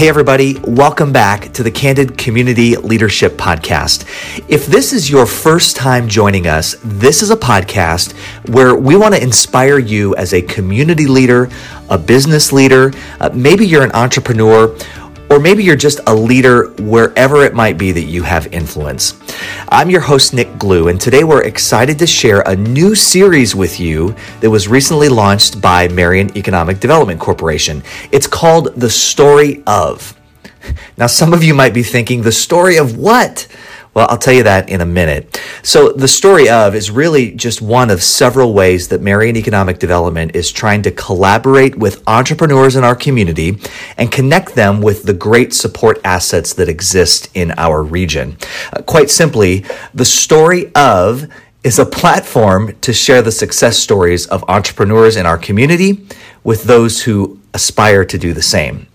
Hey everybody, welcome back to the Candid Community Leadership Podcast. If this is your first time joining us, this is a podcast where we want to inspire you as a community leader, a business leader, maybe you're an entrepreneur, or maybe you're just a leader wherever it might be that you have influence. I'm your host, Nick Glue, and today we're excited to share a new series with you that was recently launched by Marion Economic Development Corporation. It's called The Story Of. Now, some of you might be thinking, the story of what? Well, I'll tell you that in a minute. So The Story Of is really just one of several ways that Marion Economic Development is trying to collaborate with entrepreneurs in our community and connect them with the great support assets that exist in our region. Quite simply, The Story Of is a platform to share the success stories of entrepreneurs in our community with those who aspire to do the same.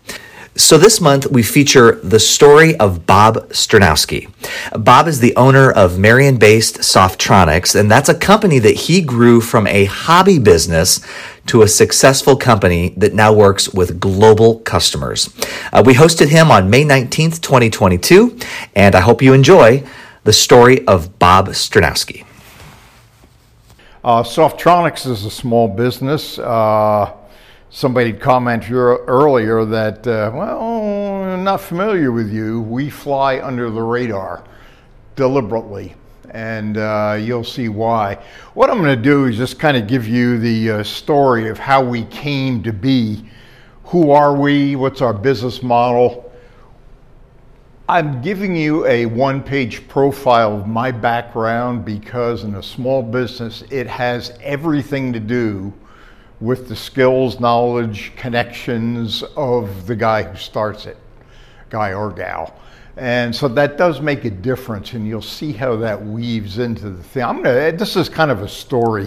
So this month, we feature the story of Bob Sternowski. Bob is the owner of Marion-based Softronics, and that's a company that he grew from a hobby business to a successful company that now works with global customers. We hosted him on May 19th, 2022, and I hope you enjoy the story of Bob Sternowski. Softronics is a small business. Somebody commented earlier that, I'm not familiar with you. We fly under the radar deliberately, and you'll see why. What I'm going to do is just kind of give you the story of how we came to be. Who are we? What's our business model? I'm giving you a one-page profile of my background because in a small business, it has everything to do with the skills, knowledge, connections of the guy who starts it, guy or gal. And so that does make a difference, and you'll see how that weaves into the thing. This is kind of a story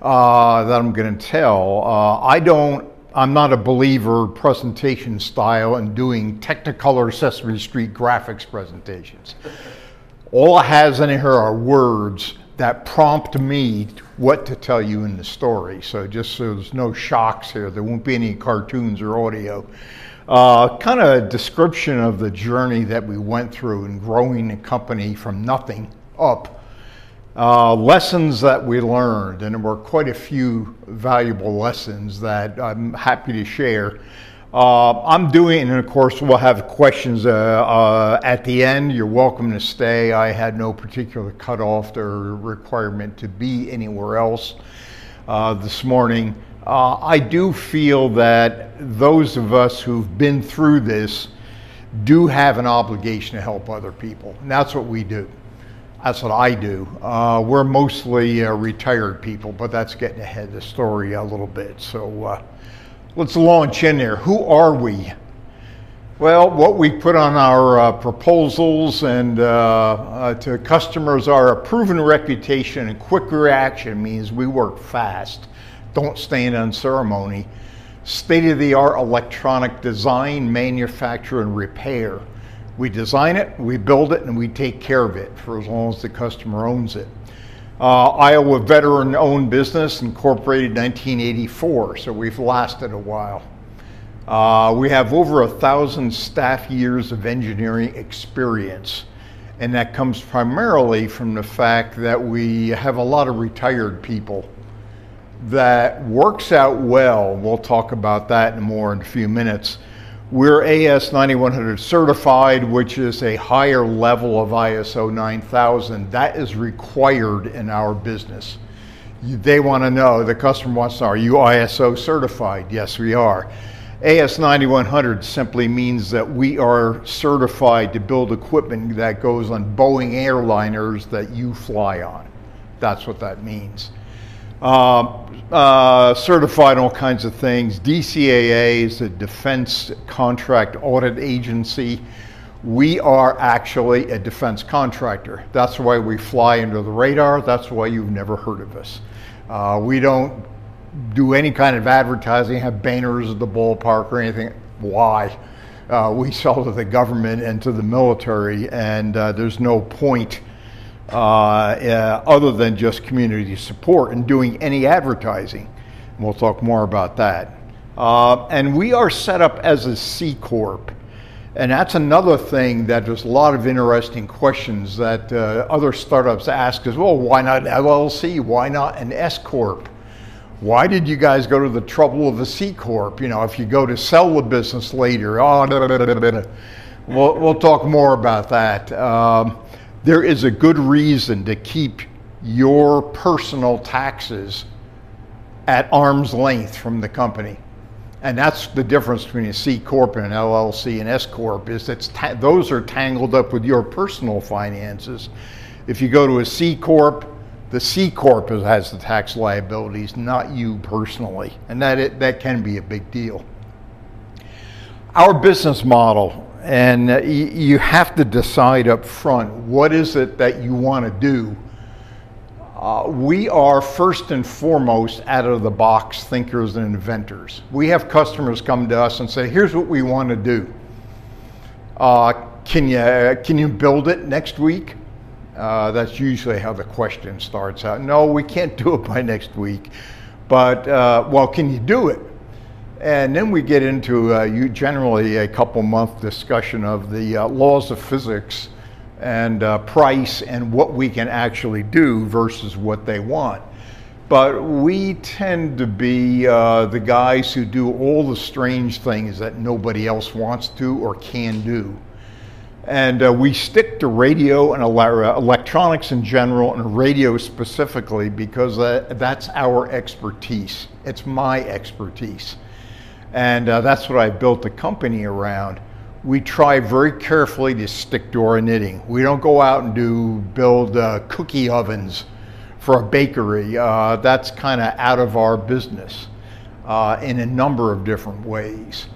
that I'm gonna tell. I'm not a believer presentation style and doing Technicolor Sesame Street graphics presentations. All it has in here are words that prompt me what to tell you in the story. So just so there's no shocks here, there won't be any cartoons or audio. Kind of a description of the journey that we went through in growing the company from nothing up. Lessons that we learned, and there were quite a few valuable lessons that I'm happy to share. And of course, we'll have questions at the end. You're welcome to stay. I had no particular cutoff or requirement to be anywhere else this morning. I do feel that those of us who've been through this do have an obligation to help other people. And that's what we do. That's what I do. We're mostly retired people, but that's getting ahead of the story a little bit. So, let's launch in there. Who are we? Well, what we put on our proposals and to customers are a proven reputation and quick reaction means we work fast, don't stand on ceremony, state-of-the-art electronic design, manufacture, and repair. We design it, we build it, and we take care of it for as long as the customer owns it. Iowa veteran-owned business, incorporated 1984, so we've lasted a while. We have over 1,000 staff years of engineering experience, and that comes primarily from the fact that we have a lot of retired people. That works out well. We'll talk about that in a few minutes. We're AS9100 certified, which is a higher level of ISO 9000. That is required in our business. They want to know, the customer wants to know, are you ISO certified? Yes, we are. AS9100 simply means that we are certified to build equipment that goes on Boeing airliners that you fly on. That's what that means. Certified all kinds of things. DCAA is the Defense Contract Audit Agency. We are actually a defense contractor. That's why we fly under the radar. That's why you've never heard of us. We don't do any kind of advertising, have banners at the ballpark or anything. Why? We sell to the government and to the military, and there's no point other than just community support and doing any advertising. And we'll talk more about that. And we are set up as a C Corp. And that's another thing that there's a lot of interesting questions that other startups ask is, well, why not LLC? Why not an S Corp? Why did you guys go to the trouble of a C Corp? You know, if you go to sell the business later, oh, da, da, da, da, da. We'll talk more about that. There is a good reason to keep your personal taxes at arm's length from the company. And that's the difference between a C Corp and an LLC and S Corp, is that those are tangled up with your personal finances. If you go to a C Corp, the C Corp has the tax liabilities, not you personally. And that can be a big deal. Our business model, and you have to decide up front, what is it that you want to do? We are first and foremost out of the box thinkers and inventors. We have customers come to us and say, here's what we want to do. Can you build it next week? That's usually how the question starts out. No, we can't do it by next week. But, well, can you do it? And then we get into generally a couple month discussion of the laws of physics and price and what we can actually do versus what they want. But we tend to be the guys who do all the strange things that nobody else wants to or can do. And we stick to radio and electronics in general and radio specifically because that's our expertise. It's my expertise. And that's what I built the company around. We try very carefully to stick to our knitting. We don't go out and build cookie ovens for a bakery. That's kind of out of our business in a number of different ways.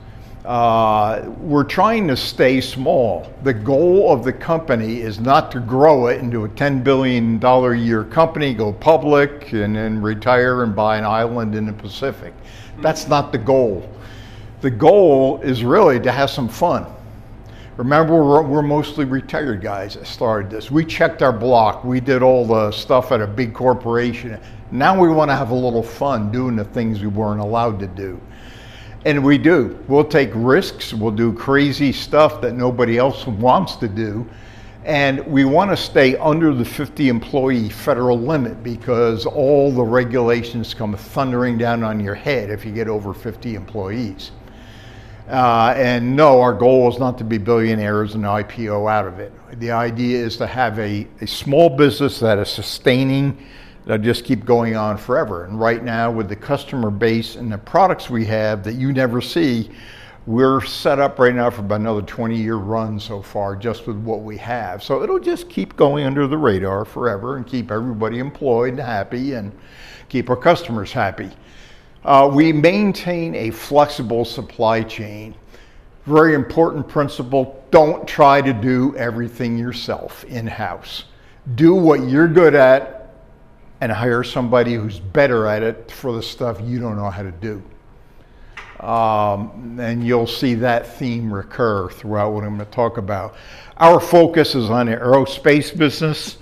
We're trying to stay small. The goal of the company is not to grow it into a $10 billion a year company, go public, and then retire and buy an island in the Pacific. That's not the goal. The goal is really to have some fun. Remember, we're mostly retired guys that started this. We checked our block. We did all the stuff at a big corporation. Now we want to have a little fun doing the things we weren't allowed to do. And we do. We'll take risks. We'll do crazy stuff that nobody else wants to do. And we want to stay under the 50 employee federal limit because all the regulations come thundering down on your head if you get over 50 employees. And no, our goal is not to be billionaires and IPO out of it. The idea is to have a small business that is sustaining, that'll just keep going on forever. And right now with the customer base and the products we have that you never see, we're set up right now for about another 20-year run so far just with what we have. So it'll just keep going under the radar forever and keep everybody employed and happy and keep our customers happy. We maintain a flexible supply chain. Very important principle, don't try to do everything yourself in-house. Do what you're good at and hire somebody who's better at it for the stuff you don't know how to do. And you'll see that theme recur throughout what I'm going to talk about. Our focus is on the aerospace business,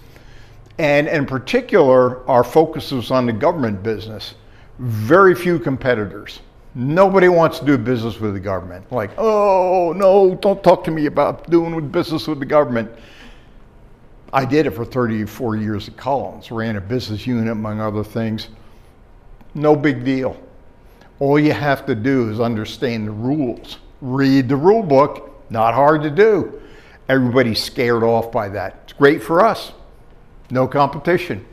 and in particular, our focus is on the government business. Very few competitors. Nobody wants to do business with the government. Like, oh, no, don't talk to me about doing business with the government. I did it for 34 years at Collins, ran a business unit, among other things. No big deal. All you have to do is understand the rules. Read the rule book, not hard to do. Everybody's scared off by that. It's great for us, no competition.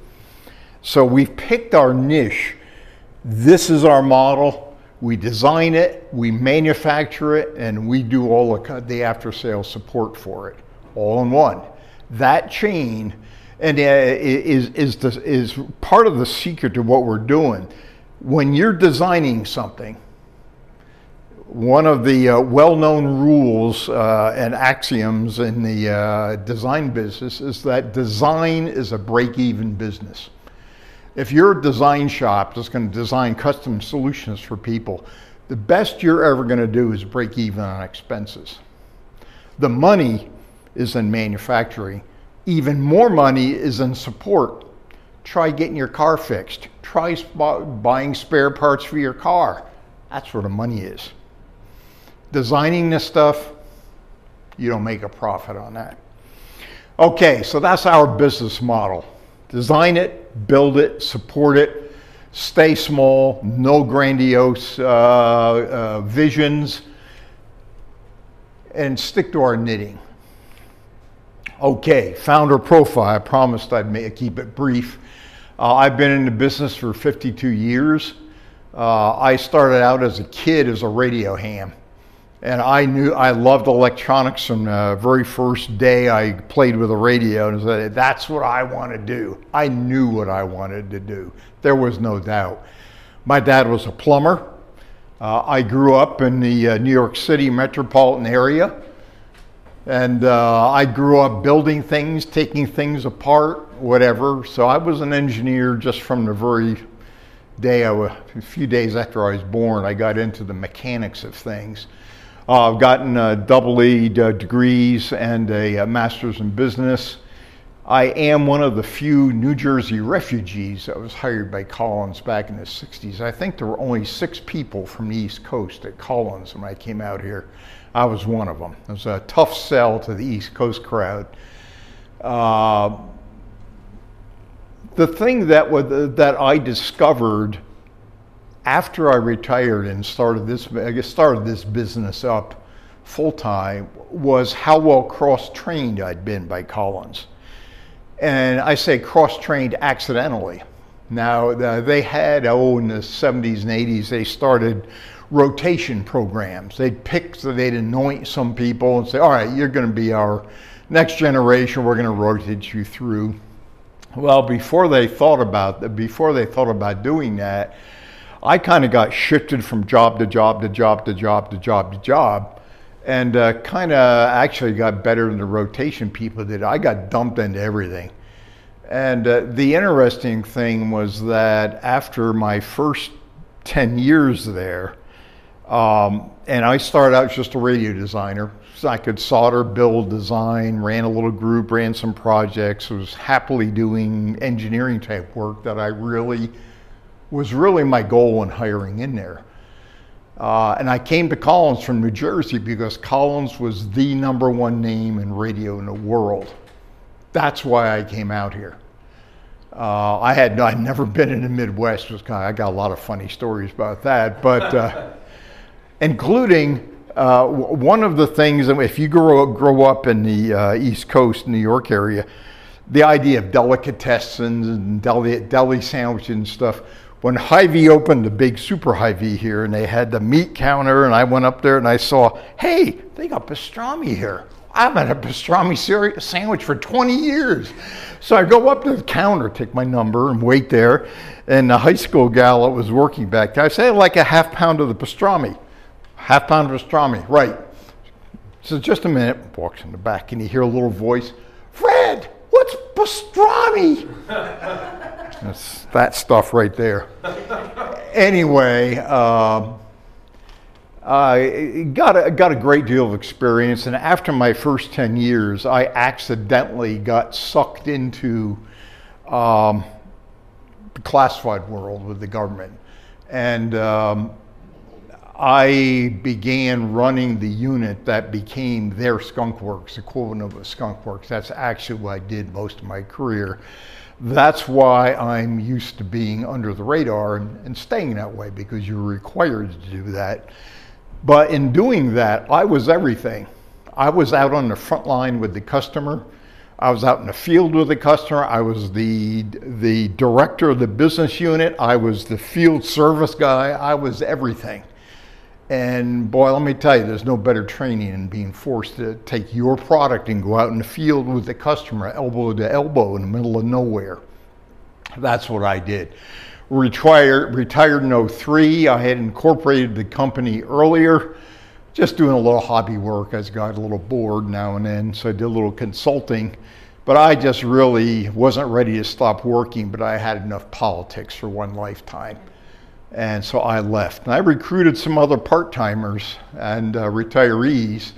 So we've picked our niche. This is our model. We design it, we manufacture it, and we do all the after-sales support for it, all in one. That chain and is part of the secret to what we're doing. When you're designing something, one of the well-known rules and axioms in the design business is that design is a break-even business. If you're a design shop that's going to design custom solutions for people, the best you're ever going to do is break even on expenses. The money is in manufacturing. Even more money is in support. Try getting your car fixed. Try buying spare parts for your car. That's where the money is. Designing this stuff, you don't make a profit on that. Okay, so that's our business model. Design it, build it, support it, stay small, no grandiose visions, and stick to our knitting. Okay, founder profile. I promised I'd keep it brief. I've been in the business for 52 years. I started out as a kid as a radio ham. And I loved electronics from the very first day I played with a radio, and said, that's what I want to do. I knew what I wanted to do. There was no doubt. My dad was a plumber. I grew up in the New York City metropolitan area. And I grew up building things, taking things apart, whatever. So I was an engineer just from the very day, a few days after I was born, I got into the mechanics of things. I've gotten double-E degrees and a master's in business. I am one of the few New Jersey refugees that was hired by Collins back in the 60s. I think there were only 6 people from the East Coast at Collins when I came out here. I was one of them. It was a tough sell to the East Coast crowd. The thing that I discovered after I retired and started this business up full-time was how well cross-trained I'd been by Collins. And I say cross-trained accidentally. Now, they had, in the 70s and 80s, they started rotation programs. They'd pick, so they'd anoint some people and say, all right, you're going to be our next generation. We're going to rotate you through. Well, before they thought about doing that, I kind of got shifted from job to job to job to job to job to job, and kind of actually got better than the rotation people did. I got dumped into everything. And the interesting thing was that after my first 10 years there, and I started out just a radio designer, so I could solder, build, design, ran a little group, ran some projects, was happily doing engineering type work that was really my goal in hiring in there. And I came to Collins from New Jersey because Collins was the #1 name in radio in the world. That's why I came out here. I'd never been in the Midwest. I got a lot of funny stories about that, but including one of the things, if you grow up in the East Coast, New York area, the idea of delicatessens and deli sandwiches and stuff. When Hy-Vee opened the big super Hy-Vee here and they had the meat counter, and I went up there and I saw, hey, they got pastrami here. I've had a pastrami sandwich for 20 years. So I go up to the counter, take my number and wait there. And the high school gal that was working back there, I say, I'd like a half pound of the pastrami. Half pound of pastrami, right. So just a minute, walks in the back and you hear a little voice, Fred, what's pastrami? That's that stuff right there. Anyway, I got a great deal of experience, and after my first 10 years, I accidentally got sucked into the classified world with the government. And I began running the unit that became their skunk works, equivalent of a skunk works. That's actually what I did most of my career. That's why I'm used to being under the radar and staying that way, because you're required to do that. But in doing that, I was everything. I was out on the front line with the customer. I was out in the field with the customer. I was the director of the business unit. I was the field service guy. I was everything. And boy, let me tell you, there's no better training than being forced to take your product and go out in the field with the customer, elbow to elbow in the middle of nowhere. That's what I did. Retired in 2003. I had incorporated the company earlier, just doing a little hobby work. I got a little bored now and then, so I did a little consulting. But I just really wasn't ready to stop working, but I had enough politics for one lifetime. And so I left. And I recruited some other part-timers and retirees,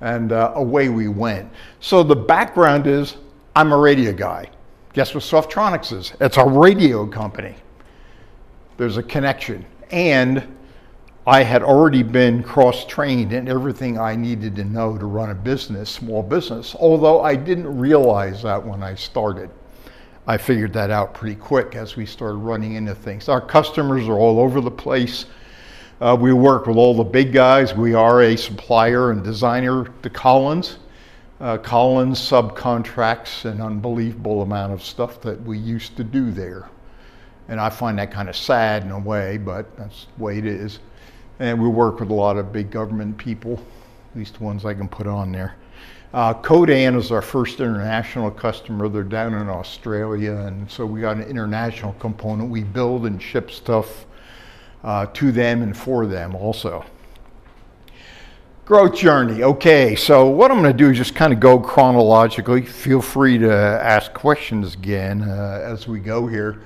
and away we went. So the background is, I'm a radio guy. Guess what Softronics is? It's a radio company. There's a connection. And I had already been cross-trained in everything I needed to know to run a business, small business, although I didn't realize that when I started. I figured that out pretty quick as we started running into things. Our customers are all over the place. We work with all the big guys. We are a supplier and designer to Collins. Collins subcontracts an unbelievable amount of stuff that we used to do there. And I find that kind of sad in a way, but that's the way it is. And we work with a lot of big government people, at least the ones I can put on there. Codan is our first international customer. They're down in Australia, and so we got an international component. We build and ship stuff to them and for them also. Growth journey. Okay, so what I'm going to do is just kind of go chronologically. Feel free to ask questions again as we go here.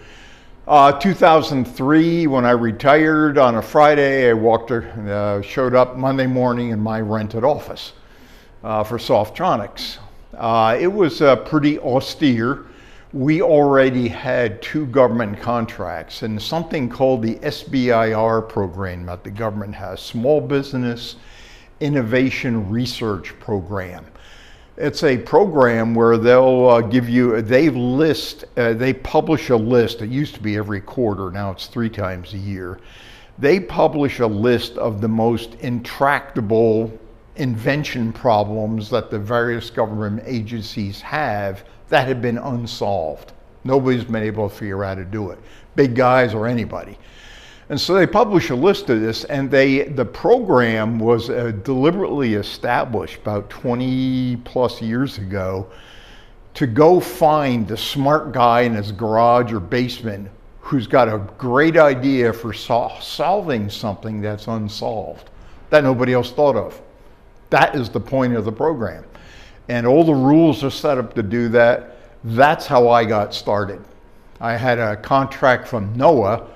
2003, when I retired on a Friday, I showed up Monday morning in my rented office for Softronics. It was pretty austere. We already had two government contracts and something called the SBIR program that the government has, Small Business Innovation Research Program. It's a program where they'll give you, they publish a list. It used to be every quarter, now it's 3 times a year. They publish a list of the most intractable invention problems that the various government agencies have that have been unsolved. Nobody's been able to figure out how to do it, big guys or anybody. And so they published a list of this, and the program was deliberately established about 20 plus years ago to go find the smart guy in his garage or basement who's got a great idea for solving something that's unsolved, that nobody else thought of. That is the point of the program. And all the rules are set up to do that. That's how I got started. I had a contract from NOAA,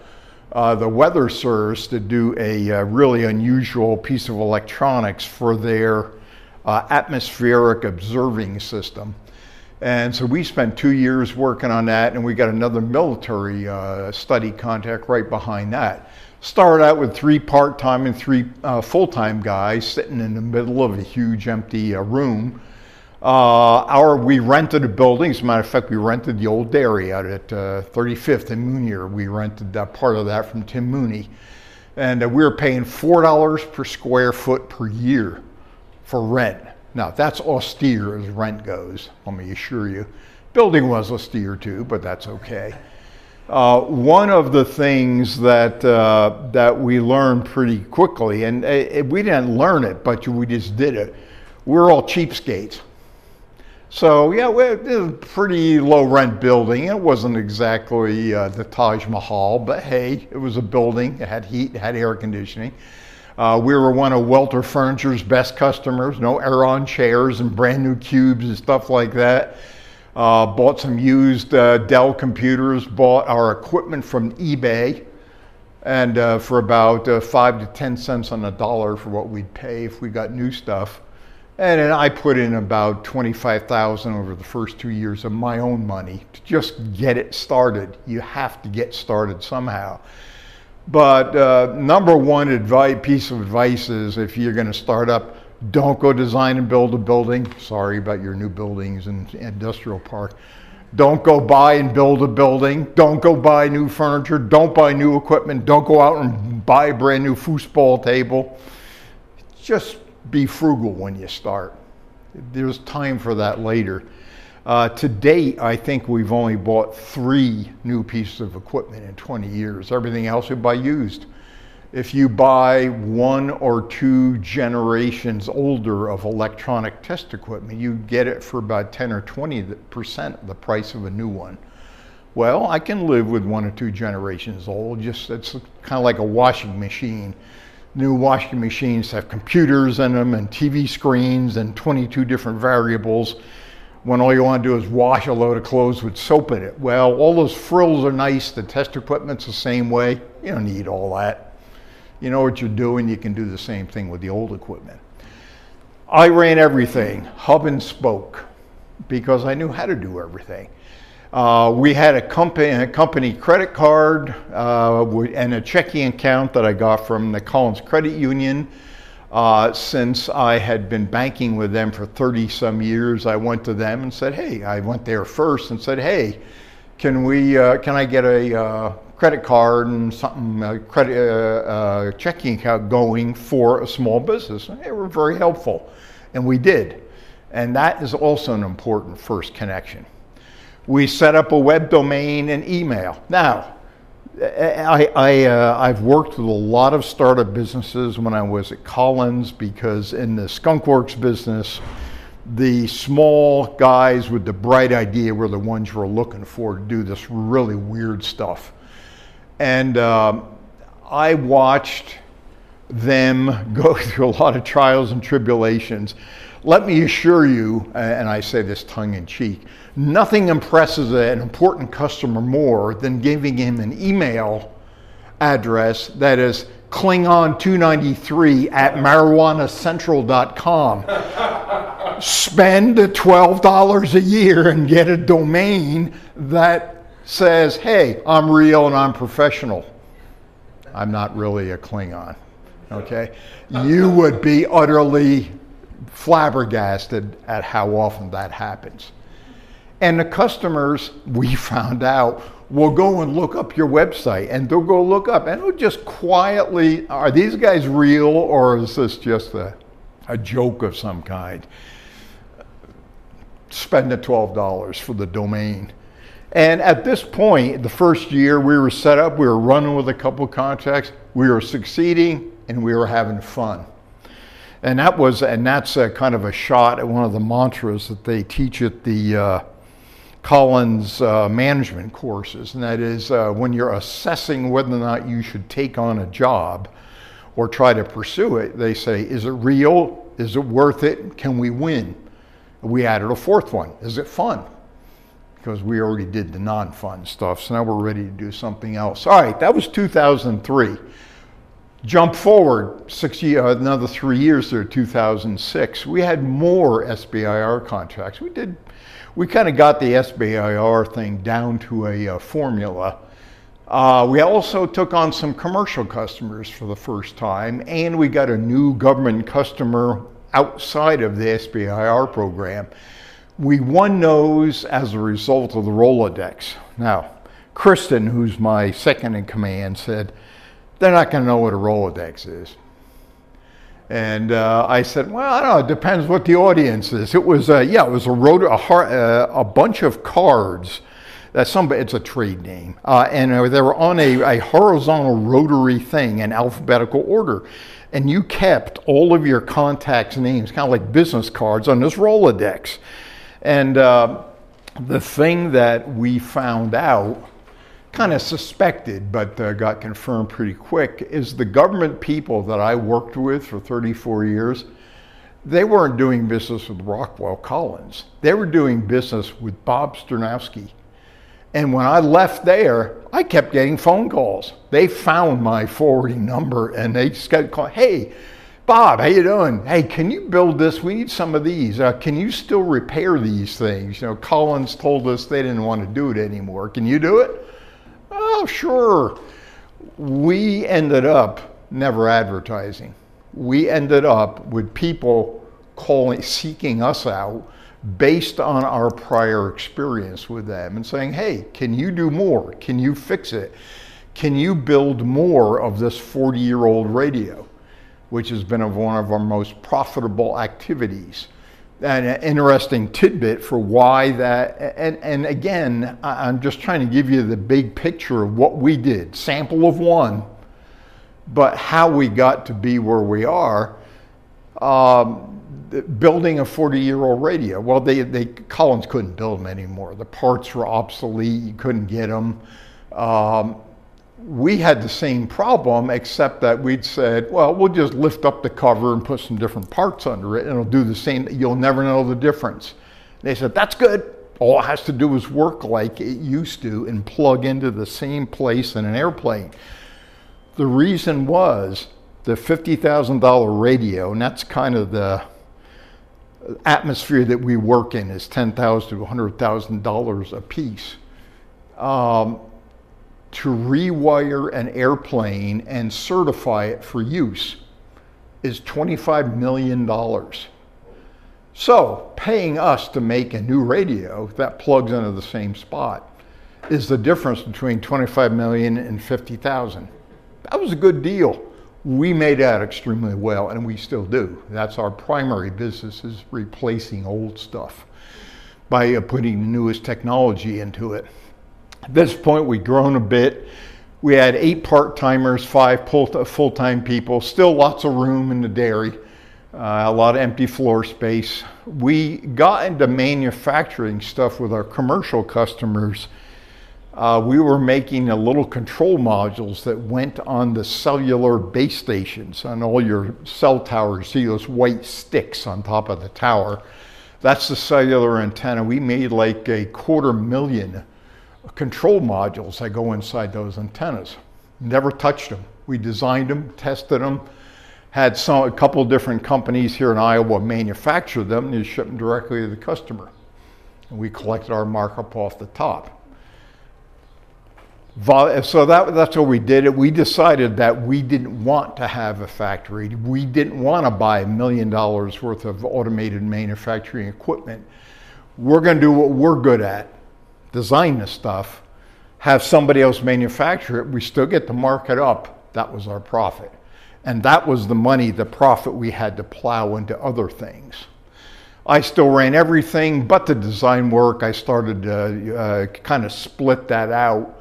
the Weather Service, to do a really unusual piece of electronics for their atmospheric observing system. And so we spent 2 years working on that, and we got another military study contract right behind that. Started out with 3 part-time and 3 full-time guys sitting in the middle of a huge empty room. We rented a building. As a matter of fact, we rented the old dairy out at 35th and Moonier. We rented that part of that from Tim Mooney. And we were paying $4 per square foot per year for rent. Now, that's austere as rent goes, let me assure you. Building was austere too, but that's okay. One of the things that, that we learned pretty quickly, and we didn't learn it, but we just did it, we're all cheapskates. So yeah, it was a pretty low rent building. It wasn't exactly the Taj Mahal, but hey, it was a building. It had heat, it had air conditioning. We were one of Welter Furniture's best customers. No Aeron chairs and brand new cubes and stuff like that. Bought some used Dell computers, bought our equipment from eBay, and for about 5 to 10 cents on the dollar for what we'd pay if we got new stuff. And then I put in about $25,000 over the first 2 years of my own money to just get it started. You have to get started somehow. But #1 piece of advice is, if you're going to start up, don't go design and build a building. Sorry about your new buildings and industrial park. Don't go buy and build a building. Don't go buy new furniture. Don't buy new equipment. Don't go out and buy a brand new foosball table. Just be frugal when you start. There's time for that later. To date, I think we've only bought 3 new pieces of equipment in 20 years. Everything else we buy used. If you buy 1 or 2 generations older of electronic test equipment, you get it for about 10 or 20% of the price of a new one. Well, I can live with 1 or 2 generations old. Just, it's kind of like a washing machine. New washing machines have computers in them and TV screens and 22 different variables, when all you want to do is wash a load of clothes with soap in it. Well, all those frills are nice. The test equipment's the same way. You don't need all that. You know what you're doing. You can do the same thing with the old equipment. I ran everything hub and spoke because I knew how to do everything. We had a company credit card and a checking account that I got from the Collins Credit Union. Since I had been banking with them for 30 some years, I went to them and said, hey, I went there first and said, hey, can I get a credit card and something, checking account going for a small business? And they were very helpful, and we did. And that is also an important first connection. We set up a web domain and email. Now, I've worked with a lot of startup businesses when I was at Collins, because in the skunkworks business, the small guys with the bright idea were the ones you were looking for to do this really weird stuff. And I watched them go through a lot of trials and tribulations. Let me assure you, and I say this tongue in cheek, nothing impresses an important customer more than giving him an email address that is klingon293@marijuanacentral.com. Spend $12 a year and get a domain that says, hey, I'm real and I'm professional. I'm not really a Klingon, okay? You would be utterly flabbergasted at how often that happens. And the customers, we found out, will go and look up your website, and they'll go look up and they'll just quietly, are these guys real or is this just a joke of some kind? Spend the $12 for the domain. And at this point, the first year we were set up, we were running with a couple contacts, we were succeeding, and we were having fun. And that was, and that's a kind of a shot at one of the mantras that they teach at the Collins management courses, and that is when you're assessing whether or not you should take on a job or try to pursue it, they say, is it real? Is it worth it? Can we win? We added a fourth one. Is it fun? Because we already did the non-fun stuff, so now we're ready to do something else. All right, that was 2003. Jump forward another 3 years there, 2006. We had more SBIR contracts. We kind of got the SBIR thing down to a formula. We also took on some commercial customers for the first time, and we got a new government customer outside of the SBIR program. We won those as a result of the Rolodex. Now, Kristen, who's my second in command, said, they're not going to know what a Rolodex is. And I said, well, I don't know, it depends what the audience is. It was, a bunch of cards. It's a trade name. And they were on a horizontal rotary thing in alphabetical order. And you kept all of your contacts' names, kind of like business cards, on this Rolodex. And the thing that we found out, kind of suspected, but got confirmed pretty quick, is the government people that I worked with for 34 years, they weren't doing business with Rockwell Collins. They were doing business with Bob Sternowski. And when I left there, I kept getting phone calls. They found my forwarding number and they just got called, hey, Bob, how you doing? Hey, can you build this? We need some of these. Can you still repair these things? You know, Collins told us they didn't want to do it anymore. Can you do it? Oh, sure. We ended up never advertising. We ended up with people seeking us out based on our prior experience with them and saying, hey, can you do more? Can you fix it? Can you build more of this 40-year-old radio, which has been one of our most profitable activities? An interesting tidbit for why that, and again, I'm just trying to give you the big picture of what we did, sample of one, but how we got to be where we are, building a 40-year-old radio. Well, Collins couldn't build them anymore. The parts were obsolete, you couldn't get them. We had the same problem, except that we'd said, well, we'll just lift up the cover and put some different parts under it and it'll do the same, you'll never know the difference. They said, that's good. All it has to do is work like it used to and plug into the same place in an airplane. The reason was the $50,000 radio, and that's kind of the atmosphere that we work in, is $10,000 to $100,000 a piece. to rewire an airplane and certify it for use is $25 million. So paying us to make a new radio that plugs into the same spot is the difference between 25 million and 50,000. That was a good deal. We made that extremely well, and we still do. That's our primary business, is replacing old stuff by putting the newest technology into it. At this point, we've grown a bit. We had 8 part-timers, 5 full-time people, still lots of room in the dairy, a lot of empty floor space. We got into manufacturing stuff with our commercial customers. We were making the little control modules that went on the cellular base stations, on all your cell towers. See those white sticks on top of the tower? That's the cellular antenna. We made like a 250,000 control modules that go inside those antennas. Never touched them. We designed them, tested them, had a couple of different companies here in Iowa manufacture them, and you ship them directly to the customer. And we collected our markup off the top. So that's what we did. We decided that we didn't want to have a factory. We didn't want to buy $1 million worth of automated manufacturing equipment. We're going to do what we're good at, design the stuff, have somebody else manufacture it. We still get to mark it up. That was our profit. And that was the money, the profit we had to plow into other things. I still ran everything but the design work. I started to kind of split that out.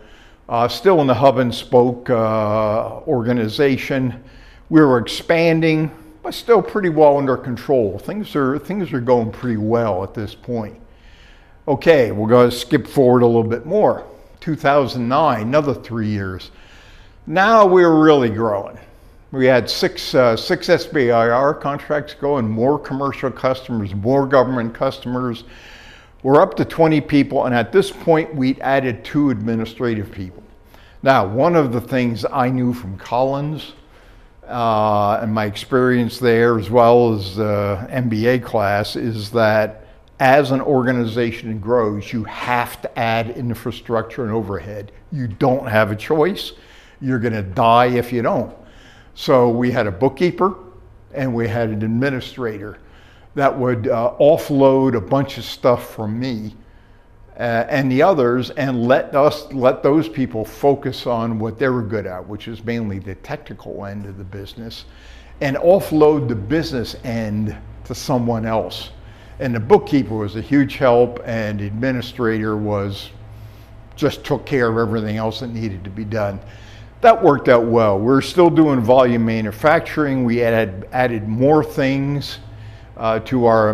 Still in the hub and spoke organization. We were expanding, but still pretty well under control. Things are going pretty well at this point. Okay, we're going to skip forward a little bit more. 2009, another 3 years. Now we're really growing. We had six SBIR contracts going, more commercial customers, more government customers. We're up to 20 people, and at this point, we'd added 2 administrative people. Now, one of the things I knew from Collins and my experience there, as well as the MBA class, is that as an organization grows, you have to add infrastructure and overhead. You don't have a choice. You're going to die if you don't. So we had a bookkeeper, and we had an administrator that would offload a bunch of stuff from me and the others, and let those people focus on what they were good at, which is mainly the technical end of the business, and offload the business end to someone else. And the bookkeeper was a huge help, and the administrator just took care of everything else that needed to be done. That worked out well. We're still doing volume manufacturing. We added more things to our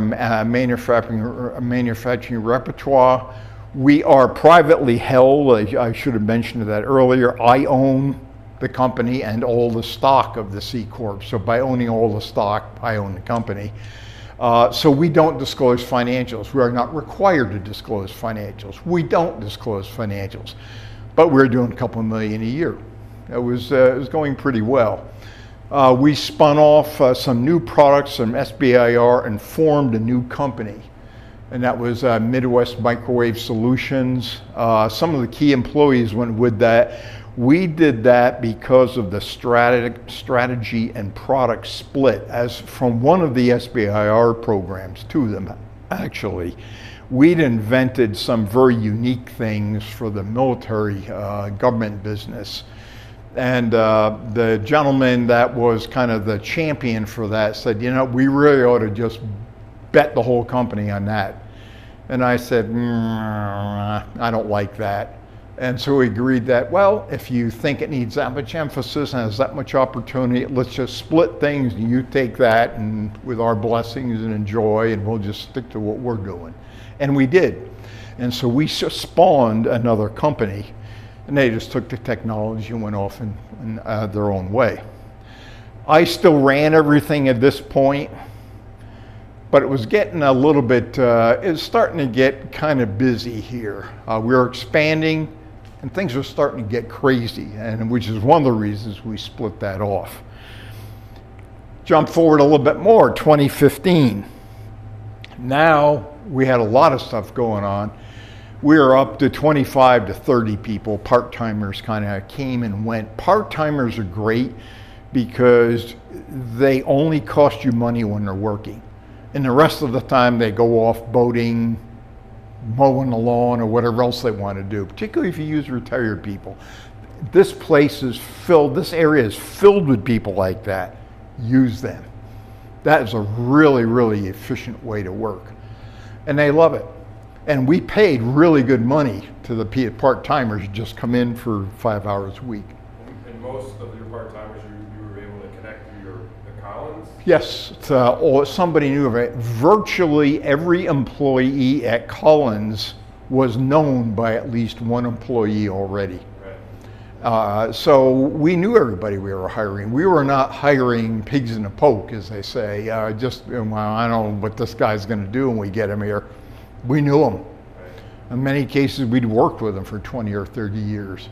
manufacturing repertoire. We are privately held. I should have mentioned that earlier. I own the company and all the stock of the C Corp. So by owning all the stock, I own the company. So we don't disclose financials. We are not required to disclose financials. We don't disclose financials, but we're doing a couple million a year. It was going pretty well. We spun off some new products, some SBIR, and formed a new company. And that was Midwest Microwave Solutions. Some of the key employees went with that. We did that because of the strategy and product split as from one of the SBIR programs, 2 of them actually. We'd invented some very unique things for the military government business. And the gentleman that was kind of the champion for that said, you know, we really ought to just bet the whole company on that. And I said, I don't like that. And so we agreed that, well, if you think it needs that much emphasis and has that much opportunity, let's just split things, and you take that and with our blessings and enjoy, and we'll just stick to what we're doing. And we did. And so we spawned another company. And they just took the technology and went off in their own way. I still ran everything at this point, but it was getting a little bit, it's starting to get kind of busy here. We were expanding, and things were starting to get crazy, and which is one of the reasons we split that off. Jump forward a little bit more, 2015. Now we had a lot of stuff going on. we were up to 25 to 30 people, part-timers kind of came and went. Part-timers are great because they only cost you money when they're working. And the rest of the time they go off boating, mowing the lawn, or whatever else they want to do, particularly if you use retired people. This place is filled, this area is filled with people like that. Use them. That is a really, really efficient way to work. And they love it. And we paid really good money to the part-timers who just come in for 5 hours a week. And most of your part-timers, you were able to connect to the Collins? Yes, or somebody knew of it. Virtually every employee at Collins was known by at least one employee already. So we knew everybody we were hiring. We were not hiring pigs in a poke, as they say. Just, well, I don't know what this guy's going to do when we get him here. We knew him. In many cases, we'd worked with him for 20 or 30 years.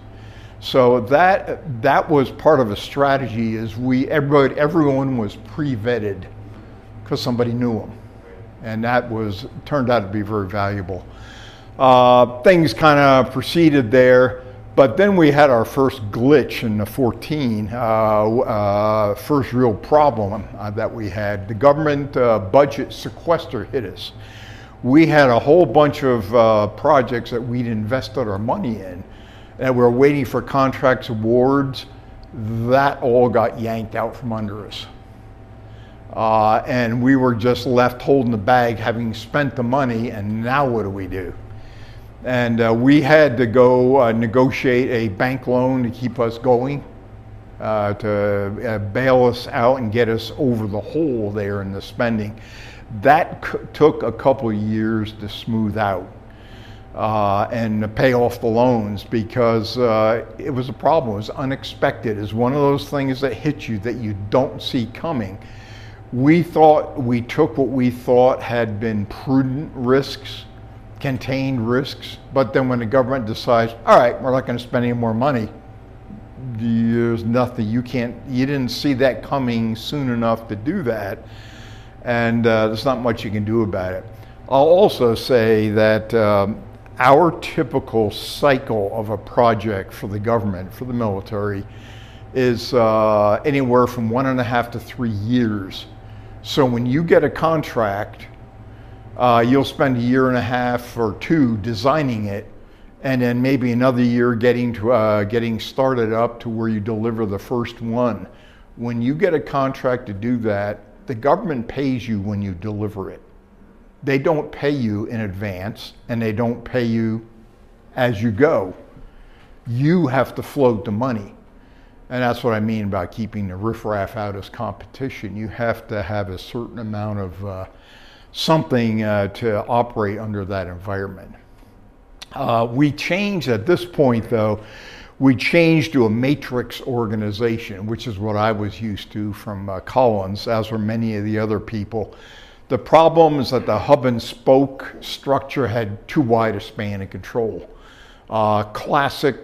So that was part of a strategy, is everyone was pre-vetted because somebody knew him, and that turned out to be very valuable. Things kind of proceeded there. But then we had our first glitch in the 14, first real problem that we had. The government budget sequester hit us. We had a whole bunch of projects that we'd invested our money in, and we were waiting for contracts, awards. That all got yanked out from under us. And we were just left holding the bag, having spent the money, and now what do we do? And we had to go negotiate a bank loan to keep us going, to bail us out and get us over the hole there in the spending. That took a couple of years to smooth out and to pay off the loans, because it was a problem. It was unexpected. It's one of those things that hit you that you don't see coming. We thought we took what we thought had been prudent risks, contained risks, but then when the government decides, all right, we're not going to spend any more money, there's nothing, you didn't see that coming soon enough to do that, and there's not much you can do about it. I'll also say that our typical cycle of a project for the government, for the military, is anywhere from 1.5 to 3 years. So when you get a contract, you'll spend 1.5 or 2 years designing it, and then maybe another year getting started up to where you deliver the first one. When you get a contract to do that, the government pays you when you deliver it. They don't pay you in advance, and they don't pay you as you go. You have to float the money. And that's what I mean by keeping the riffraff out as competition. You have to have a certain amount of something to operate under that environment. We changed at this point, though, we changed to a matrix organization, which is what I was used to from Collins, as were many of the other people. The problem is that the hub and spoke structure had too wide a span of control. Classic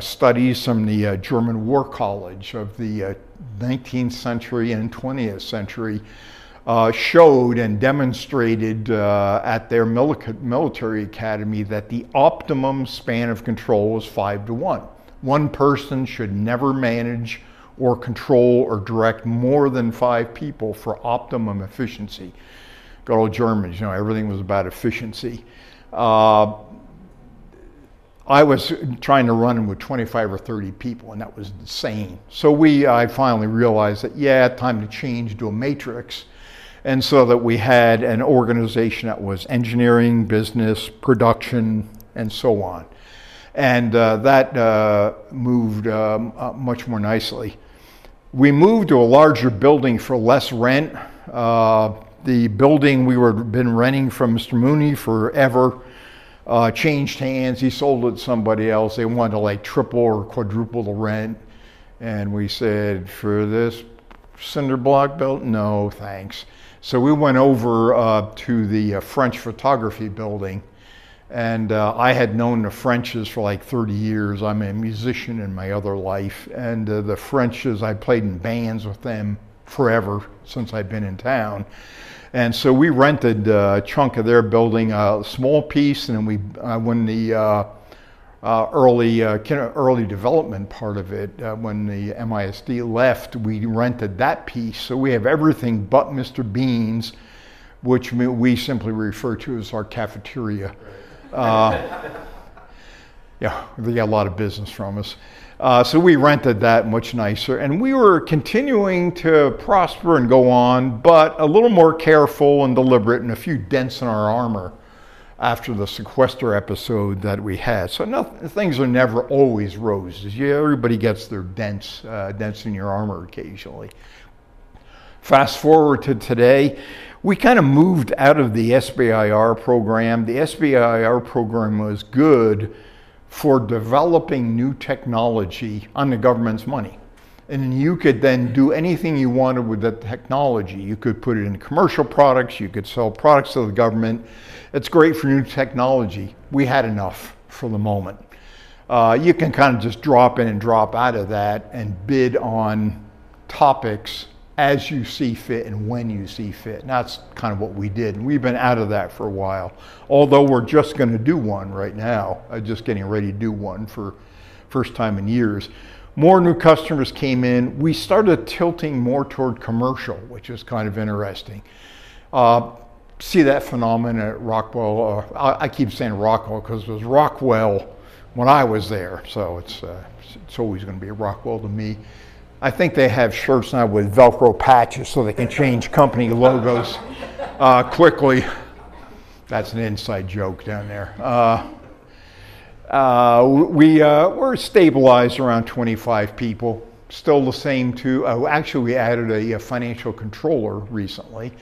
studies from the German War College of the 19th century and 20th century showed and demonstrated at their military academy that the optimum span of control is 5 to 1. One person should never manage or control or direct more than 5 people for optimum efficiency. Good old Germans, you know, everything was about efficiency. I was trying to run with 25 or 30 people, and that was insane. So I finally realized that, yeah, time to change to a matrix. And so that we had an organization that was engineering, business, production, and so on. And that moved much more nicely. We moved to a larger building for less rent. The building we were been renting from Mr. Mooney forever changed hands. He sold it to somebody else. They wanted to like triple or quadruple the rent. And we said, for this cinder block building? No, thanks. So we went over to the French photography building, and I had known the Frenches for like 30 years. I'm a musician in my other life, and the Frenches, I played in bands with them forever since I've been in town. And so we rented a chunk of their building, a small piece, and then when the early development part of it, when the MISD left, we rented that piece. So we have everything but Mr. Bean's, which we simply refer to as our cafeteria. Yeah, they got a lot of business from us. So we rented that, much nicer, and we were continuing to prosper and go on, but a little more careful and deliberate, and a few dents in our armor after the sequester episode that we had. So things are never always roses. Yeah, everybody gets their dents in your armor occasionally. Fast forward to today, we kind of moved out of the SBIR program. The SBIR program was good for developing new technology on the government's money. And you could then do anything you wanted with that technology. You could put it in commercial products, you could sell products to the government. It's great for new technology. We had enough for the moment. You can kind of just drop in and drop out of that and bid on topics as you see fit and when you see fit. And that's kind of what we did. And we've been out of that for a while. Although we're just going to do one right now, just getting ready to do one for first time in years. More new customers came in. We started tilting more toward commercial, which is kind of interesting. See that phenomenon at Rockwell. I keep saying Rockwell because it was Rockwell when I was there. So it's always going to be Rockwell to me. I think they have shirts now with Velcro patches so they can change company logos quickly. That's an inside joke down there. We're stabilized around 25 people, still the same two. Actually, we added a financial controller recently.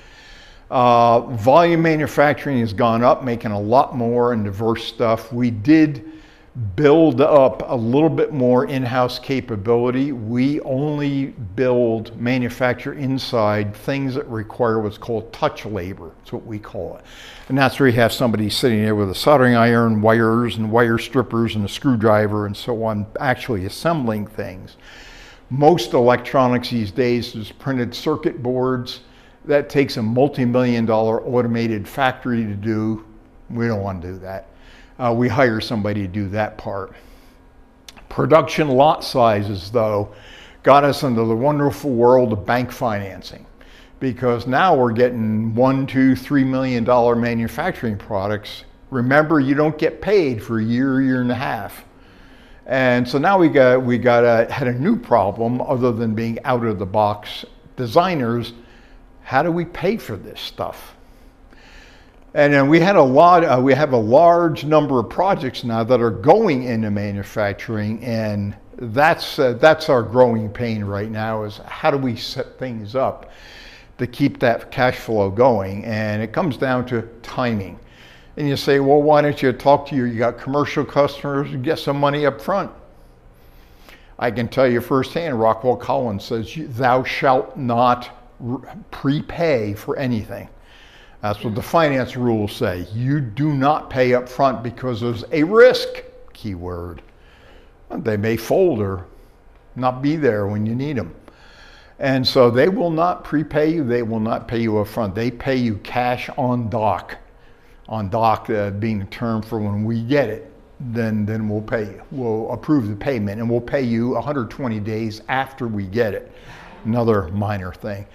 Volume manufacturing has gone up, making a lot more and diverse stuff. We did build up a little bit more in-house capability. We only manufacture inside things that require what's called touch labor. That's what we call it. And that's where you have somebody sitting there with a soldering iron, wires and wire strippers and a screwdriver and so on, actually assembling things. Most electronics these days is printed circuit boards. That takes a multi-million-dollar automated factory to do. We don't want to do that. We hire somebody to do that part. Production lot sizes, though, got us into the wonderful world of bank financing, because now we're getting $1, $2, $3 million manufacturing products. Remember, you don't get paid for a year and a half. And so now we had a new problem other than being out of the box designers. How do we pay for this stuff? And then we have a large number of projects now that are going into manufacturing, and that's our growing pain right now, is how do we set things up to keep that cash flow going? And it comes down to timing. And you say, well, why don't you talk to you got commercial customers, get some money up front. I can tell you firsthand, Rockwell Collins says, thou shalt not prepay for anything. That's what the finance rules say. You do not pay up front because there's a risk, keyword. They may fold or not be there when you need them. And so they will not prepay you. They will not pay you up front. They pay you cash on dock. On dock being the term for when we get it, then we'll pay you. We'll approve the payment and we'll pay you 120 days after we get it. Another minor thing.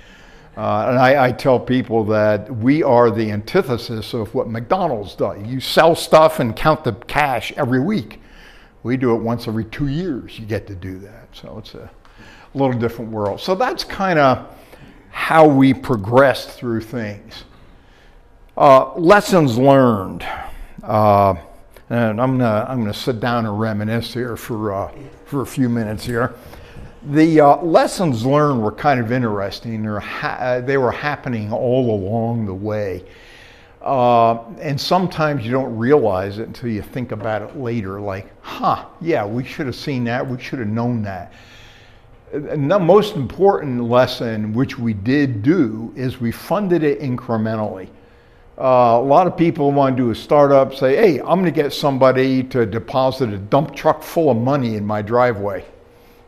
And I tell people that we are the antithesis of what McDonald's does. You sell stuff and count the cash every week. We do it once every 2 years. You get to do that. So it's a little different world. So that's kind of how we progressed through things. Lessons learned. And I'm gonna sit down and reminisce here for a few minutes here. The lessons learned were kind of interesting. They were happening all along the way. And sometimes you don't realize it until you think about it later, like, yeah, we should have seen that, we should have known that. And the most important lesson, which we did do, is we funded it incrementally. A lot of people want to do a startup, say, hey, I'm going to get somebody to deposit a dump truck full of money in my driveway.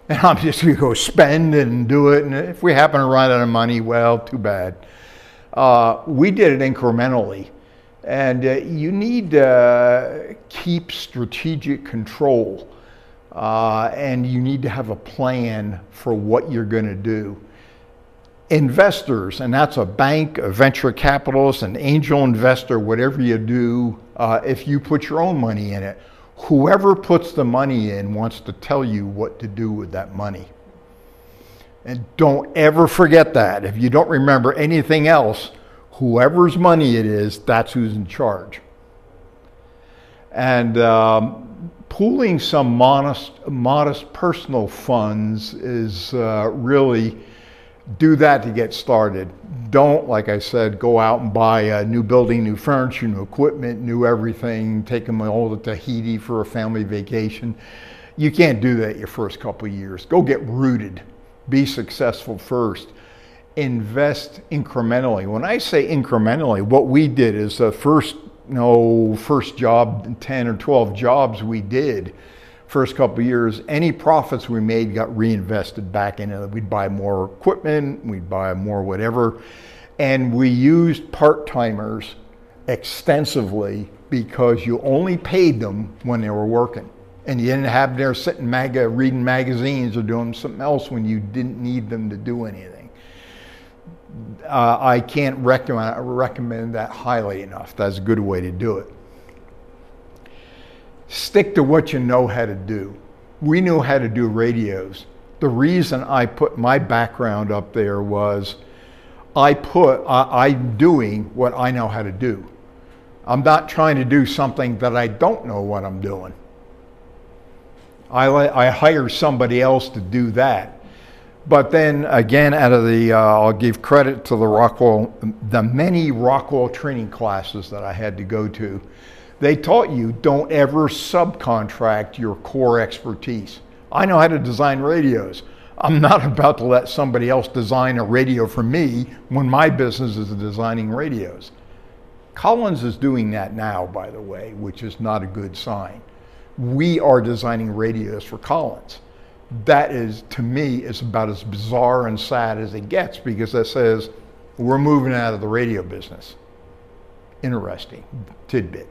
and I'm just going to go spend and do it. And if we happen to run out of money, well, too bad. We did it incrementally. And you need to keep strategic control. And you need to have a plan for what you're going to do. Investors, and that's a bank, a venture capitalist, an angel investor, whatever you do, if you put your own money in it, whoever puts the money in wants to tell you what to do with that money. And don't ever forget that. If you don't remember anything else, whoever's money it is, that's who's in charge. And pooling some modest personal funds is really... do that to get started. Don't, like I said, go out and buy a new building, new furniture, new equipment, new everything, take them all to Tahiti for a family vacation. You can't do that your first couple of years. Go get rooted. Be successful first. Invest incrementally. When I say incrementally, what we did is the first job, 10 or 12 jobs we did, first couple of years, any profits we made got reinvested back in it. We'd buy more equipment, we'd buy more whatever. And we used part-timers extensively because you only paid them when they were working. And you didn't have them there sitting reading magazines or doing something else when you didn't need them to do anything. I can't recommend that highly enough. That's a good way to do it. Stick to what you know how to do. We knew how to do radios. The reason I put my background up there was I'm doing what I know how to do. I'm not trying to do something that I don't know what I'm doing. I hire somebody else to do that. But then again, out of the, I'll give credit to the many Rockwell training classes that I had to go to. They taught you, don't ever subcontract your core expertise. I know how to design radios. I'm not about to let somebody else design a radio for me when my business is designing radios. Collins is doing that now, by the way, which is not a good sign. We are designing radios for Collins. That is, to me, is about as bizarre and sad as it gets, because that says, we're moving out of the radio business. Interesting tidbit.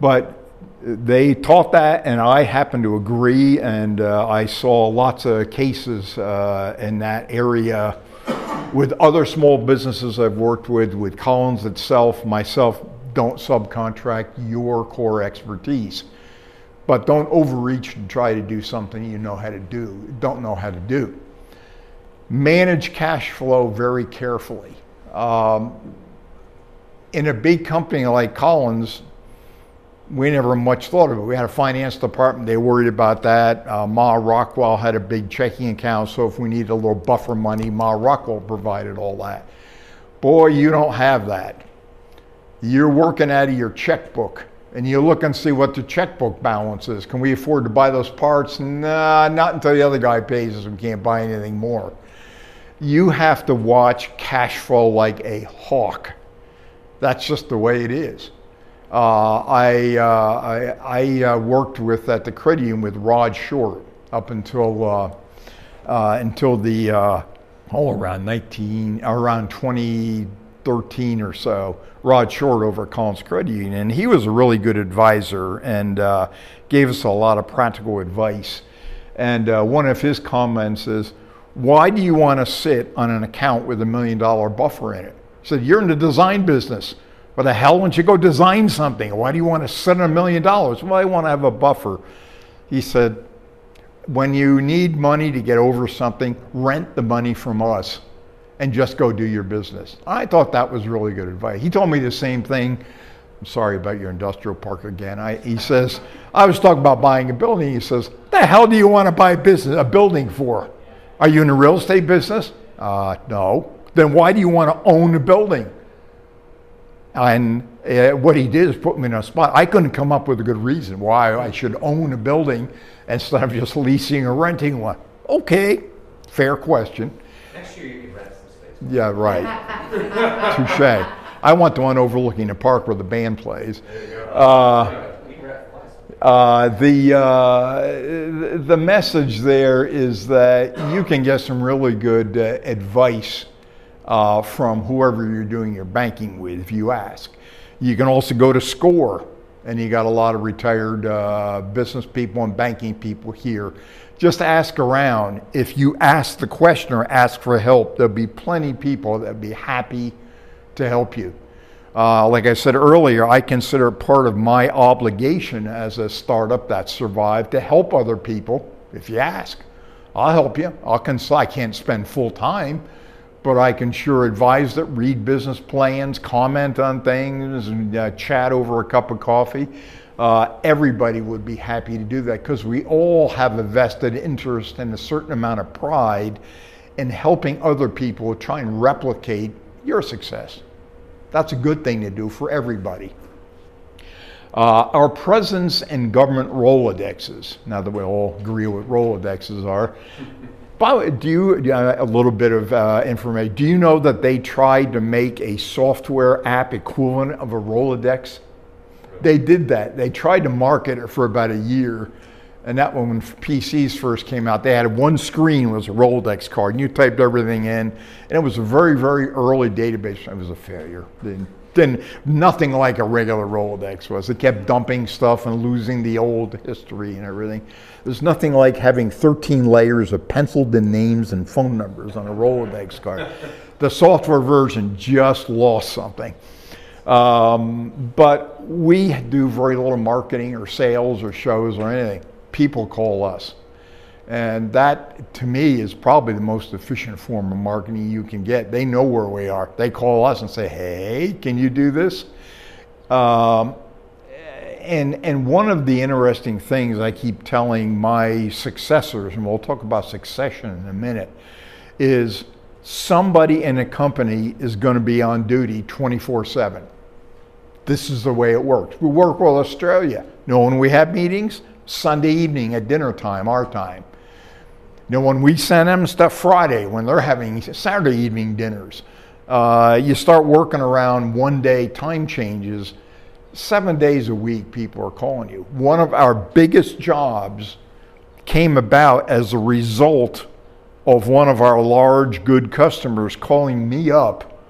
But they taught that, and I happen to agree, and I saw lots of cases in that area with other small businesses I've worked with Collins itself, myself. Don't subcontract your core expertise, but don't overreach and try to do something you know how to do, don't know how to do. Manage cash flow very carefully. In a big company like Collins, we never much thought of it. We had a finance department. They worried about that. Ma Rockwell had a big checking account, so if we needed a little buffer money, Ma Rockwell provided all that. Boy, you don't have that. You're working out of your checkbook, and you look and see what the checkbook balance is. Can we afford to buy those parts? Nah, not until the other guy pays us. We can't buy anything more. You have to watch cash flow like a hawk. That's just the way it is. I worked at the Critium with Rod Short up until around 2013 or so. Rod Short over at Collins Credit Union, and he was a really good advisor and gave us a lot of practical advice. And one of his comments is, "Why do you want to sit on an account with $1 million buffer in it?" He said, "You're in the design business. What the hell, why don't you go design something? Why do you want to set $1 million? Well, I want to have a buffer." He said, "When you need money to get over something, rent the money from us and just go do your business." I thought that was really good advice. He told me the same thing. I'm sorry about your industrial park again. He says, "I was talking about buying a building." He says, "The hell do you want to buy a building for? Are you in the real estate business?" No. "Then why do you want to own a building?" And what he did is put me in a spot. I couldn't come up with a good reason why I should own a building instead of just leasing or renting one. Okay, fair question. Next year you can rent some space. Yeah, right. Touche. I want the one overlooking the park where the band plays. There you go. We can rent the license. The message there is that you can get some really good advice from whoever you're doing your banking with if you ask. You can also go to SCORE, and you got a lot of retired business people and banking people here. Just ask around. If you ask the question or ask for help, there'll be plenty of people that'll be happy to help you. Like I said earlier, I consider it part of my obligation as a startup that survived to help other people. If you ask, I'll help you. I can't spend full time, but I can sure advise that, read business plans, comment on things, and chat over a cup of coffee. Everybody would be happy to do that because we all have a vested interest and a certain amount of pride in helping other people try and replicate your success. That's a good thing to do for everybody. Our presence in government Rolodexes, now that we all agree what Rolodexes are, do you, a little bit of information, do you know that they tried to make a software app equivalent of a Rolodex? They did that. They tried to market it for about a year, and that one, when PCs first came out, they had one screen was a Rolodex card, and you typed everything in, and it was a very, very early database. It was a failure. Then nothing like a regular Rolodex was. It kept dumping stuff and losing the old history and everything. There's nothing like having 13 layers of penciled-in names and phone numbers on a Rolodex card. The software version just lost something. But we do very little marketing or sales or shows or anything. People call us. And that, to me, is probably the most efficient form of marketing you can get. They know where we are. They call us and say, hey, can you do this? And one of the interesting things I keep telling my successors, and we'll talk about succession in a minute, is somebody in a company is going to be on duty 24/7. This is the way it works. We work with Australia. You know, when we have meetings, Sunday evening at dinner time, our time. You know, when we send them stuff Friday, when they're having Saturday evening dinners, you start working around one-day time changes. 7 days a week, people are calling you. One of our biggest jobs came about as a result of one of our large, good customers calling me up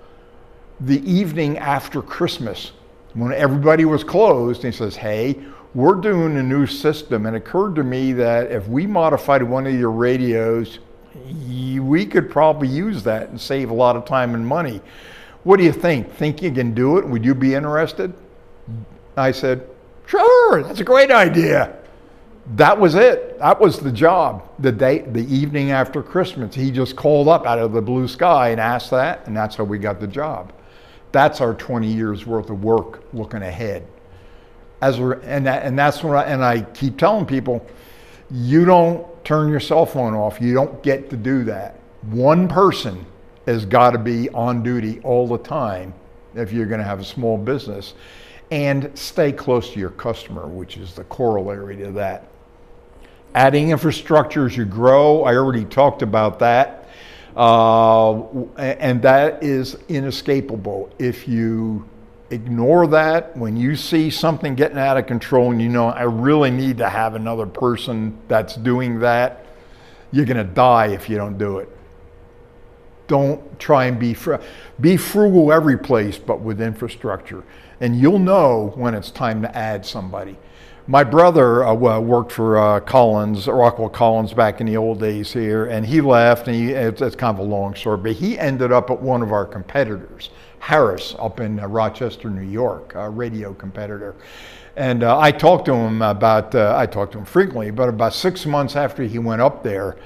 the evening after Christmas when everybody was closed, and he says, hey, we're doing a new system, and it occurred to me that if we modified one of your radios, we could probably use that and save a lot of time and money. What do you think? Think you can do it? Would you be interested? I said, sure, that's a great idea. That was it. That was the job. The day, the evening after Christmas, he just called up out of the blue sky and asked that, and that's how we got the job. That's our 20 years worth of work looking ahead. I keep telling people, you don't turn your cell phone off. You don't get to do that. One person has got to be on duty all the time if you're going to have a small business, and stay close to your customer, which is the corollary to that. Adding infrastructure as you grow, I already talked about that, and that is inescapable. If you ignore that, when you see something getting out of control and you know, I really need to have another person that's doing that, you're going to die if you don't do it. Don't try and be frugal every place, but with infrastructure. And you'll know when it's time to add somebody. My brother worked for Rockwell Collins back in the old days here, and he left, and it's kind of a long story, but he ended up at one of our competitors, Harris, up in Rochester, New York, a radio competitor. And I talked to him frequently, but about 6 months after he went up there,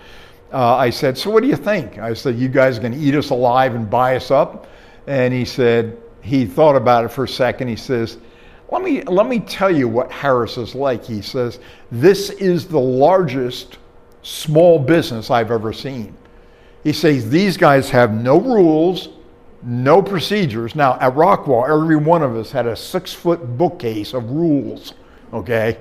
I said, so what do you think? I said, you guys are going to eat us alive and buy us up? And he said, he thought about it for a second. He says, Let me tell you what Harris is like. He says, this is the largest small business I've ever seen. He says, these guys have no rules, no procedures. Now, at Rockwell, every one of us had a 6-foot bookcase of rules, okay?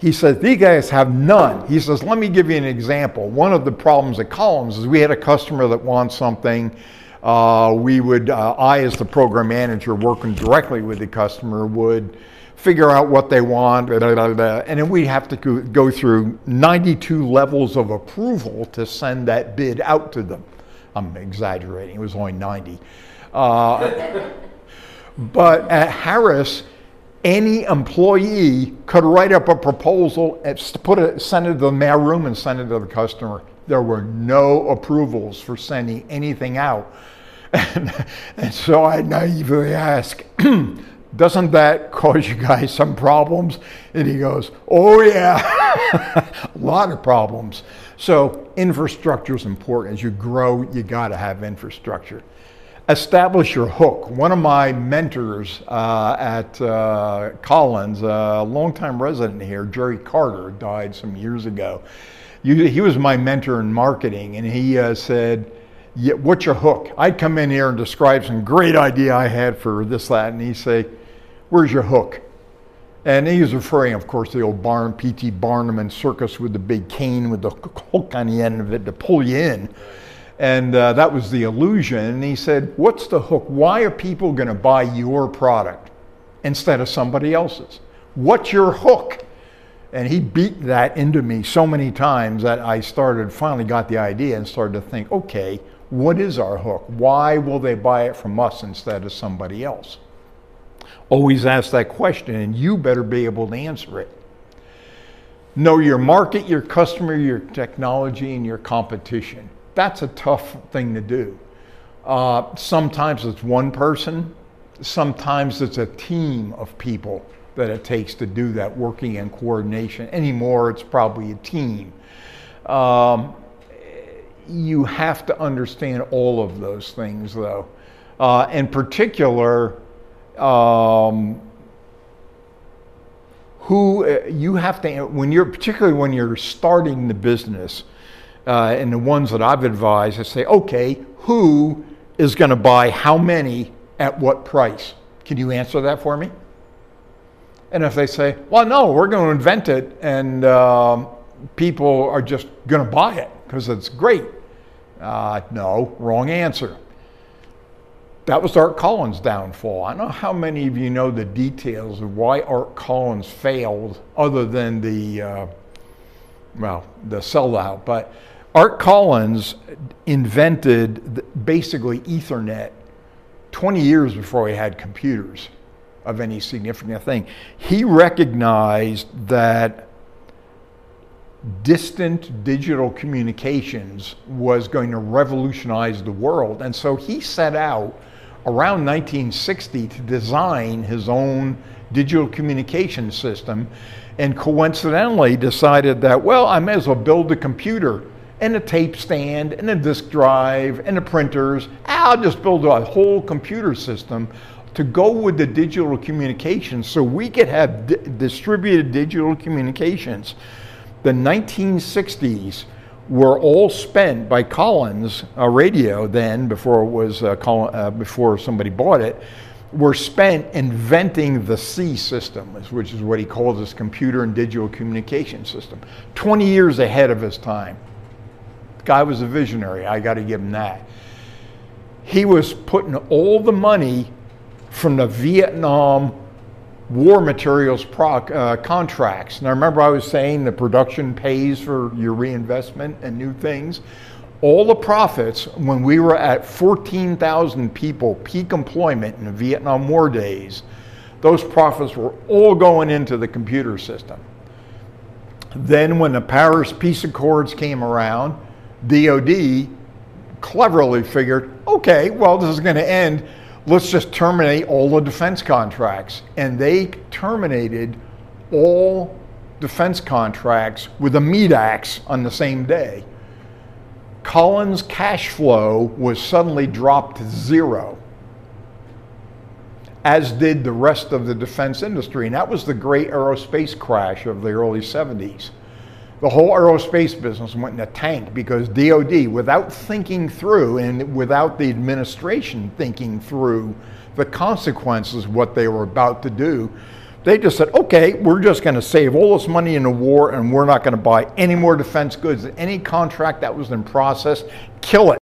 He says, these guys have none. He says, let me give you an example. One of the problems at Collins is we had a customer that wants something I as the program manager working directly with the customer would figure out what they want, and then we'd have to go through 92 levels of approval to send that bid out to them. I'm exaggerating, it was only 90. But at Harris, any employee could write up a proposal, send it to the mailroom and send it to the customer. There were no approvals for sending anything out. And so I naively ask, doesn't that cause you guys some problems? And he goes, oh yeah, a lot of problems. So infrastructure is important. As you grow, you gotta have infrastructure. Establish your hook. One of my mentors at Collins, a longtime resident here, Jerry Carter, died some years ago. He was my mentor in marketing, and he said, yeah, what's your hook? I'd come in here and describe some great idea I had for this, that, and he'd say, where's your hook? And he was referring, of course, to the old P.T. Barnum and circus with the big cane with the hook on the end of it to pull you in. And that was the illusion. And he said, what's the hook? Why are people going to buy your product instead of somebody else's? What's your hook? And he beat that into me so many times that I finally got the idea and started to think, okay, what is our hook? Why will they buy it from us instead of somebody else? Always ask that question, and you better be able to answer it. Know your market, your customer, your technology, and your competition. That's a tough thing to do. Sometimes it's one person, sometimes it's a team of people that it takes to do that, working in coordination. Anymore, it's probably a team. You have to understand all of those things, though. In particular, particularly when you're starting the business, and the ones that I've advised, I say, okay, who is going to buy how many at what price? Can you answer that for me? And if they say, well, no, we're going to invent it, and people are just going to buy it because it's great. No, wrong answer. That was Art Collins' downfall. I don't know how many of you know the details of why Art Collins failed, other than the sellout. But Art Collins invented basically Ethernet 20 years before we had computers of any significant thing. He recognized that distant digital communications was going to revolutionize the world. And so he set out around 1960 to design his own digital communication system, and coincidentally decided that, well, I may as well build a computer and a tape stand and a disk drive and the printers. I'll just build a whole computer system to go with the digital communications so we could have distributed digital communications. The 1960s were all spent by Collins, radio then, before it was before somebody bought it, were spent inventing the C system, which is what he calls his computer and digital communication system. 20 years ahead of his time. The guy was a visionary, I gotta give him that. He was putting all the money from the Vietnam War materials contracts. Now remember I was saying the production pays for your reinvestment and new things. All the profits, when we were at 14,000 people peak employment in the Vietnam War days, those profits were all going into the computer system. Then when the Paris Peace Accords came around, DOD cleverly figured, okay, well, this is going to end. Let's just terminate all the defense contracts. And they terminated all defense contracts with a meat axe on the same day. Collins' cash flow was suddenly dropped to zero, as did the rest of the defense industry. And that was the great aerospace crash of the early 70s. The whole aerospace business went in a tank because DOD, without thinking through and without the administration thinking through the consequences of what they were about to do, they just said, okay, we're just going to save all this money in the war, and we're not going to buy any more defense goods. Any contract that was in process, kill it.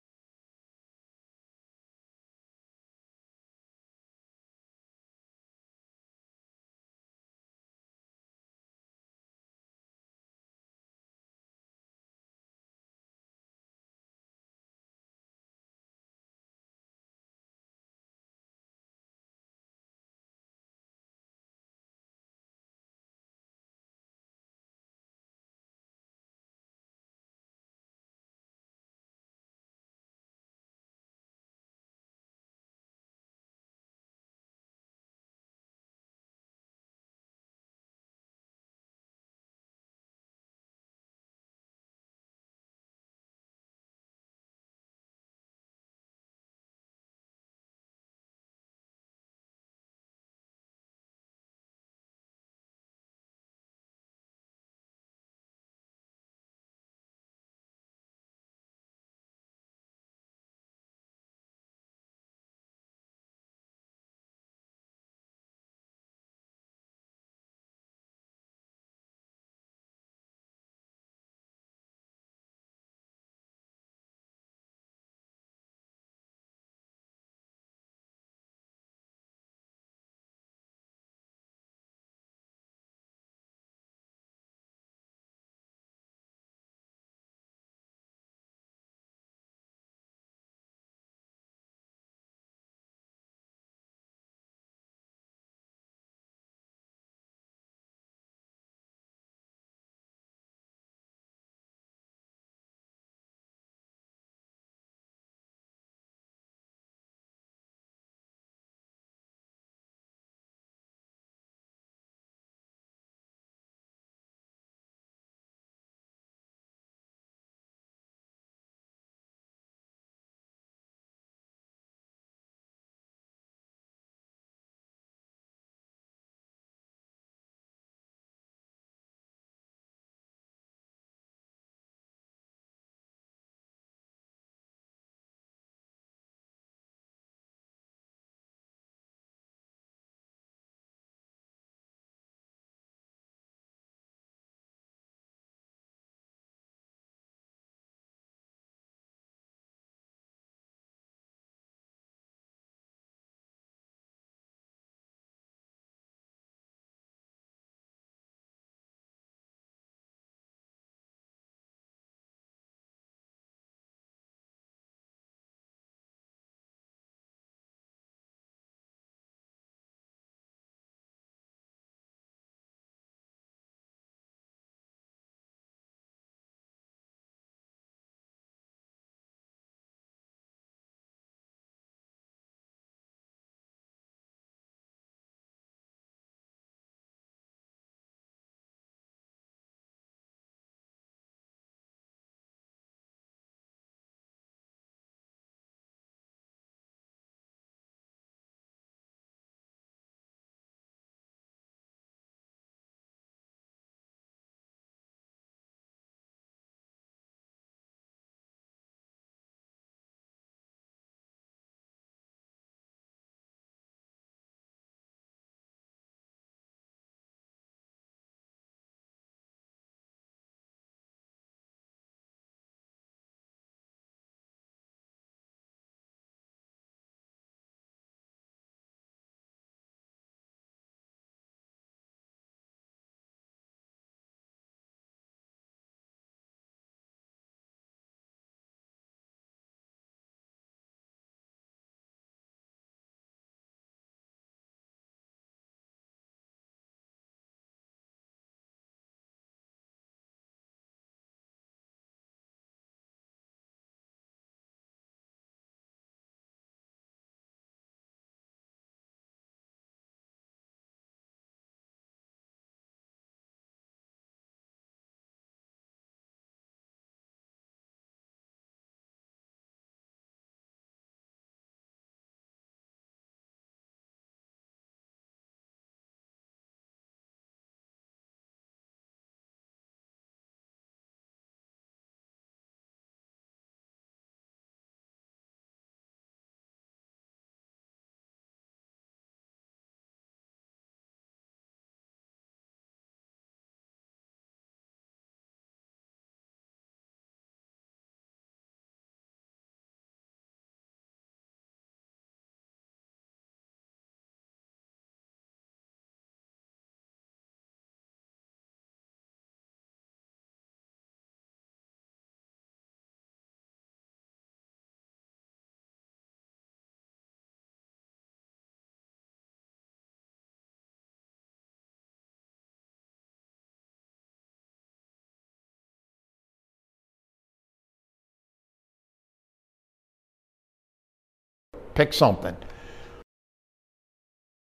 pick something.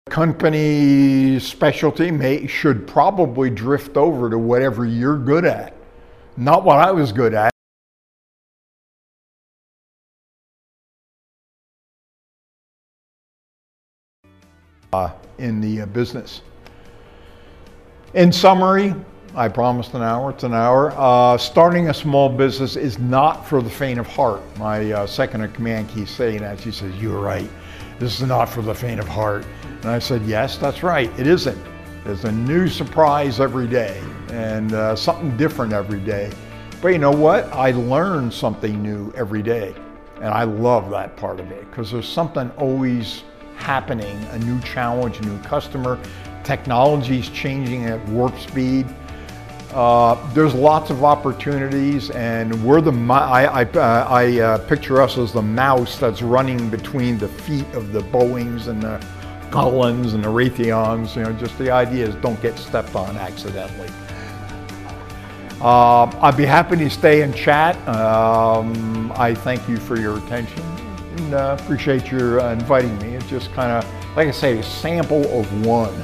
Company specialty should probably drift over to whatever you're good at. Not what I was good at. In the business. In summary, I promised an hour, it's an hour. Starting a small business is not for the faint of heart. My second in command keeps saying that. She says, "You're right. This is not for the faint of heart." And I said, "Yes, that's right. It isn't. There's a new surprise every day and something different every day. But you know what? I learn something new every day. And I love that part of it because there's something always happening, a new challenge, a new customer. Technology's changing at warp speed. There's lots of opportunities, and we're the picture us as the mouse that's running between the feet of the Boeings and the Collins and the Raytheons. You know, just the idea is don't get stepped on accidentally. I'd be happy to stay and chat. I thank you for your attention and appreciate your inviting me. It's just kind of, like I say, a sample of one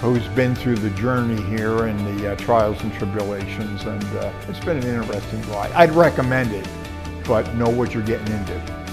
who's been through the journey here and the trials and tribulations, and it's been an interesting ride. I'd recommend it, but know what you're getting into.